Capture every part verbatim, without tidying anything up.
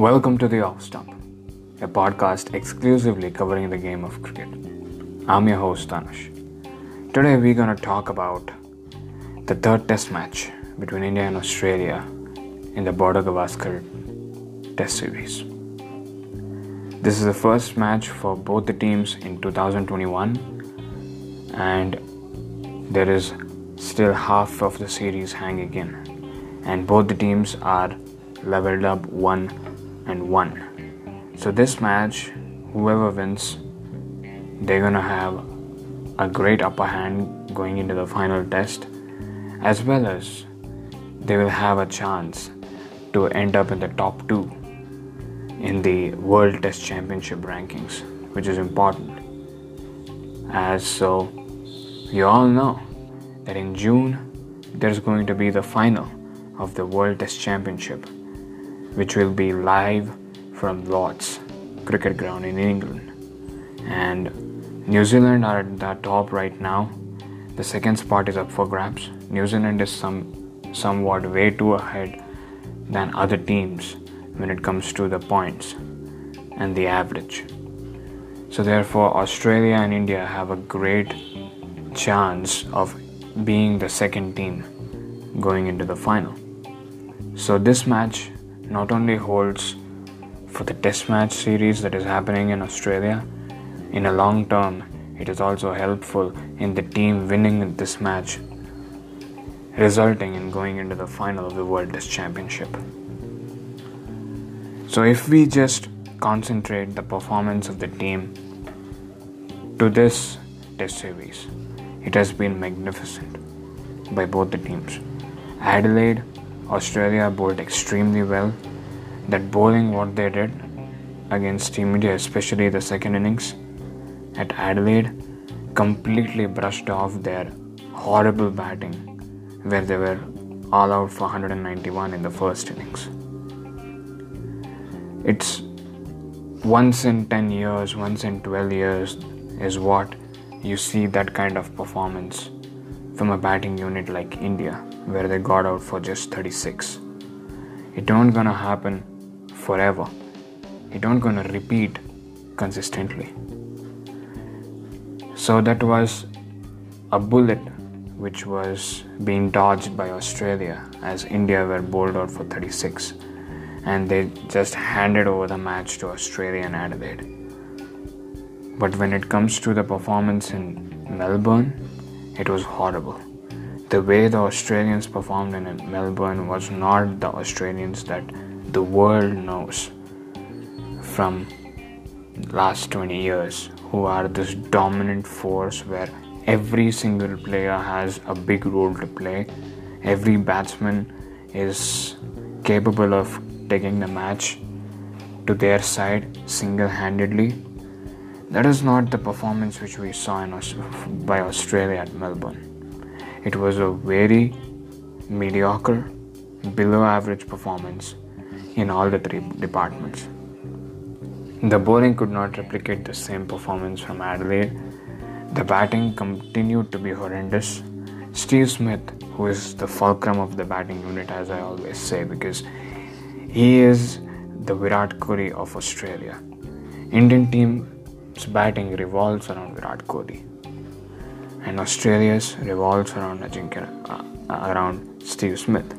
Welcome to The Off-Stump, a podcast exclusively covering the game of cricket. I'm your host, Tanush. Today we're going to talk about the third test match between India and Australia in the Border-Gavaskar Test Series. This is the first match for both the teams in two thousand twenty-one, and there is still half of the series hanging in, and both the teams are leveled up one and one. So this match, whoever wins, they're gonna have a great upper hand going into the final test, as well as they will have a chance to end up in the top two in the World Test Championship rankings, which is important. As so you all know that in June there's going to be the final of the World Test Championship, which will be live from Lord's cricket ground in England. And New Zealand are at the top right now. The second spot is up for grabs. New Zealand is some somewhat way too ahead than other teams when it comes to the points and the average. So therefore, Australia and India have a great chance of being the second team going into the final. So this match not only holds for the test match series that is happening in Australia, in a long term it is also helpful in the team winning this match, resulting in going into the final of the World Test Championship. So if we just concentrate the performance of the team to this test series, it has been magnificent by both the teams. Adelaide, Australia bowled extremely well. That bowling what they did against Team India, especially the second innings at Adelaide, completely brushed off their horrible batting where they were all out for one hundred ninety-one in the first innings. It's once in ten years, once in twelve years is what you see that kind of performance from a batting unit like India, where they got out for just thirty-six. It don't gonna happen forever. It don't gonna repeat consistently. So that was a bullet which was being dodged by Australia, as India were bowled out for thirty-six and they just handed over the match to Australia and Adelaide. But when it comes to the performance in Melbourne, it was horrible. The way the Australians performed in Melbourne was not the Australians that the world knows from last twenty years, who are this dominant force where every single player has a big role to play. Every batsman is capable of taking the match to their side single-handedly. That is not the performance which we saw in Aus- by Australia at Melbourne. It was a very mediocre, below average performance in all the three departments. The bowling could not replicate the same performance from Adelaide. The batting continued to be horrendous. Steve Smith, who is the fulcrum of the batting unit, as I always say, because he is the Virat Kohli of Australia. Indian team batting revolves around Virat Kohli, and Australia's revolves around Ajinkya, uh, around Steve Smith.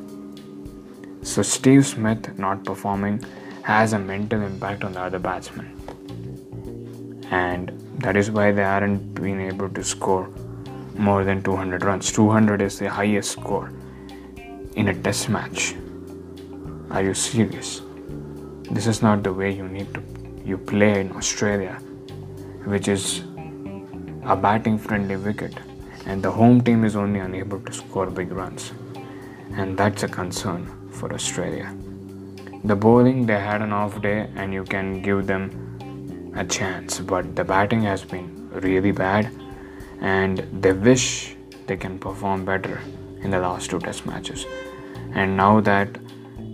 So Steve Smith not performing has a mental impact on the other batsmen, and that is why they aren't being able to score more than two hundred runs. two hundred is the highest score in a test match. Are you serious? This is not the way you need to you play in Australia, which is a batting friendly wicket, and the home team is only unable to score big runs, and that's a concern for Australia. The bowling, they had an off day and you can give them a chance, but the batting has been really bad, and they wish they can perform better in the last two test matches. And now that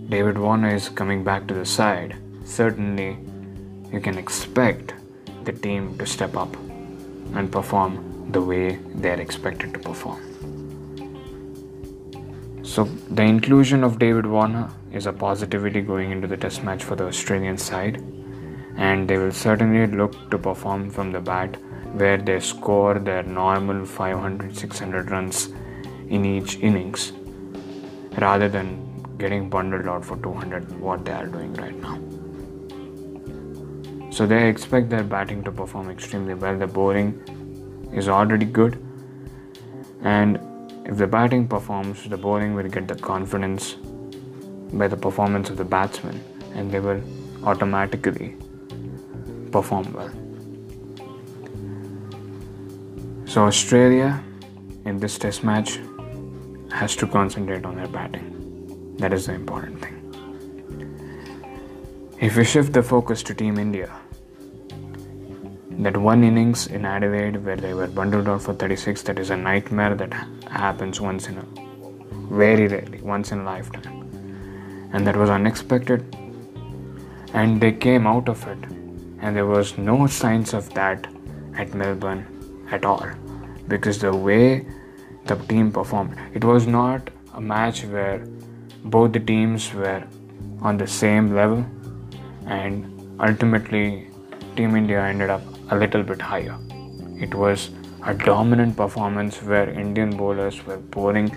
David Warner is coming back to the side, certainly you can expect the team to step up and perform the way they are expected to perform. So the inclusion of David Warner is a positivity going into the test match for the Australian side, and they will certainly look to perform from the bat, where they score their normal five hundred to six hundred runs in each innings rather than getting bundled out for two hundred, what they are doing right now. So they expect their batting to perform extremely well. The bowling is already good, and if the batting performs, the bowling will get the confidence by the performance of the batsmen, and they will automatically perform well. So Australia in this test match has to concentrate on their batting. That is the important thing. If we shift the focus to Team India, that one innings in Adelaide where they were bundled out for thirty-six, that is a nightmare that happens once in a, very rarely, once in a lifetime. And that was unexpected. And they came out of it, and there was no signs of that at Melbourne at all, because the way the team performed, it was not a match where both the teams were on the same level, and ultimately Team India ended up a little bit higher. It was a dominant performance where Indian bowlers were bowling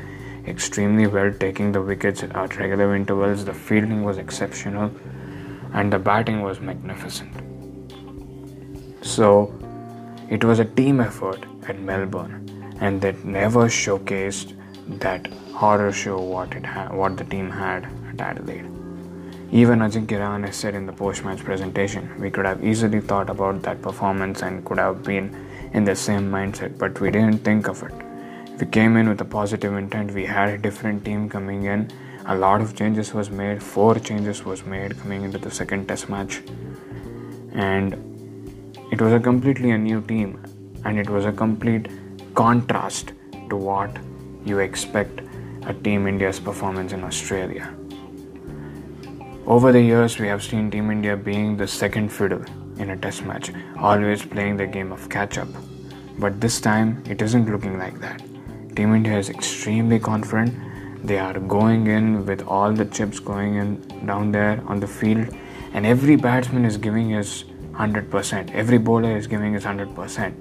extremely well, taking the wickets at regular intervals. The fielding was exceptional, and the batting was magnificent. So it was a team effort at Melbourne, and that never showcased that horror show what it ha- what the team had at Adelaide. Even Ajinkya Rahane said in the post-match presentation, "We could have easily thought about that performance and could have been in the same mindset, but we didn't think of it. We came in with a positive intent. We had a different team coming in. A lot of changes was made. Four changes was made coming into the second test match. And it was a completely a new team. And it was a complete contrast to what you expect a Team India's performance in Australia. Over the years, we have seen Team India being the second fiddle in a test match, always playing the game of catch-up. But this time, it isn't looking like that. Team India is extremely confident. They are going in with all the chips going in down there on the field, and every batsman is giving his one hundred percent. Every bowler is giving his one hundred percent.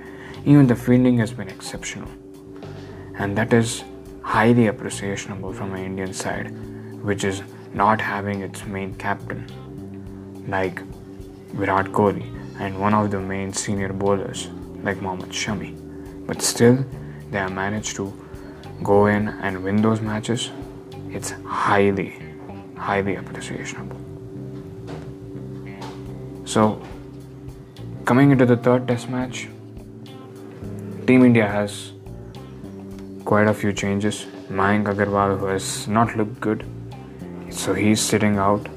Even the fielding has been exceptional. And that is highly appreciable from an Indian side, which is not having its main captain like Virat Kohli and one of the main senior bowlers like Mohammad Shami. But still, they have managed to go in and win those matches. It's highly, highly appreciable. So, coming into the third test match, Team India has quite a few changes. Mayank Agarwal, who has not looked good, so he's sitting out,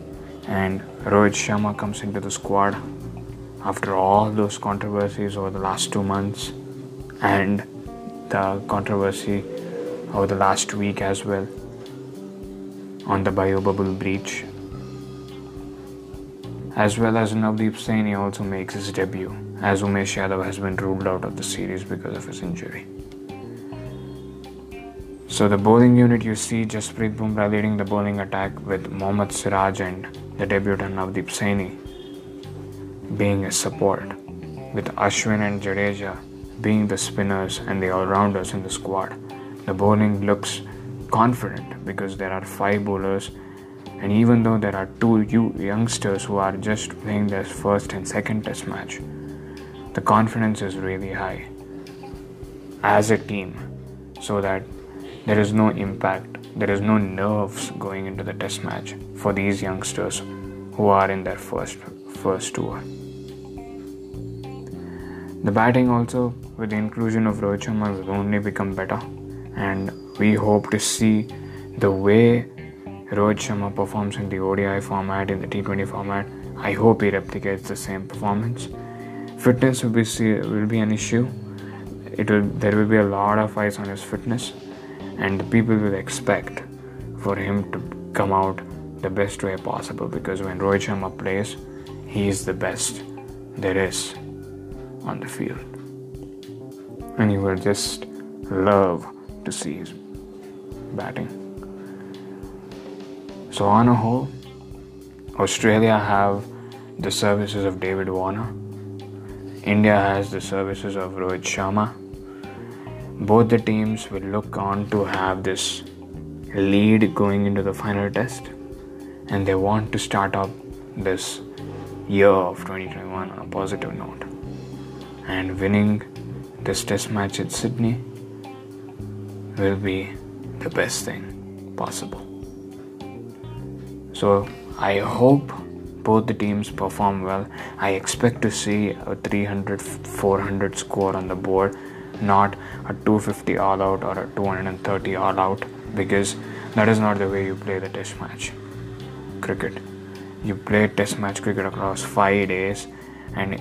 and Rohit Sharma comes into the squad after all those controversies over the last two months and the controversy over the last week as well on the bio bubble breach, as well as Navdeep Saini also makes his debut, as Umesh Yadav has been ruled out of the series because of his injury. So the bowling unit, you see Jasprit Bumrah leading the bowling attack with Mohammad Siraj and the debutant Navdeep Saini being his support, with Ashwin and Jadeja being the spinners and the all-rounders in the squad. The bowling looks confident because there are five bowlers, and even though there are two youngsters who are just playing their first and second test match, the confidence is really high as a team, so that there is no impact, there is no nerves going into the test match for these youngsters who are in their first first tour. The batting also, with the inclusion of Rohit Sharma, will only become better. And we hope to see the way Rohit Sharma performs in the O D I format, in the T twenty format. I hope he replicates the same performance. Fitness will be will be an issue. It will there will be a lot of eyes on his fitness, and the people will expect for him to come out the best way possible, because when Rohit Sharma plays, he is the best there is on the field, and you will just love to see his batting. So on a whole, Australia have the services of David Warner. India has the services of Rohit Sharma. Both the teams will look on to have this lead going into the final test, and they want to start up this year of twenty twenty-one on a positive note. And winning this test match at Sydney will be the best thing possible. So I hope both the teams perform well. I expect to see a three hundred, four hundred score on the board, not a two hundred fifty all out or a two hundred thirty all out, because that is not the way you play the test match cricket. You play test match cricket across five days, and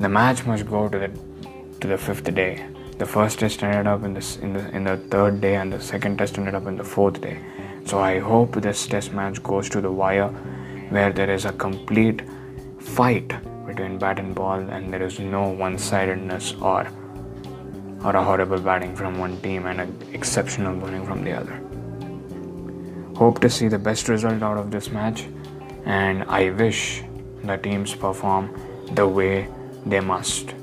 the match must go to the to the fifth day. The first test ended up in the in the in the third day, and the second test ended up in the fourth day. So I hope this test match goes to the wire, where there is a complete fight between bat and ball, and there is no one-sidedness or or a horrible batting from one team and an exceptional bowling from the other. Hope to see the best result out of this match, and I wish the teams perform the way they must,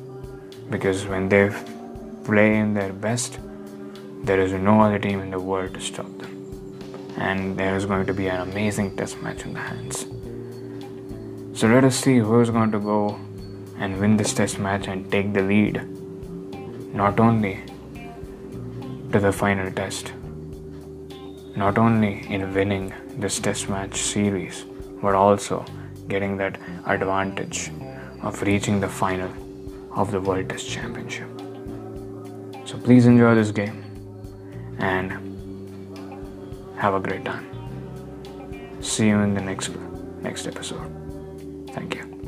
because when they play in their best, there is no other team in the world to stop them, and there is going to be an amazing test match in the hands. So let us see who is going to go and win this test match and take the lead, not only to the final test, not only in winning this test match series, but also getting that advantage of reaching the final of the World Test Championship. So please enjoy this game and have a great time. See you in the next next episode. Thank you.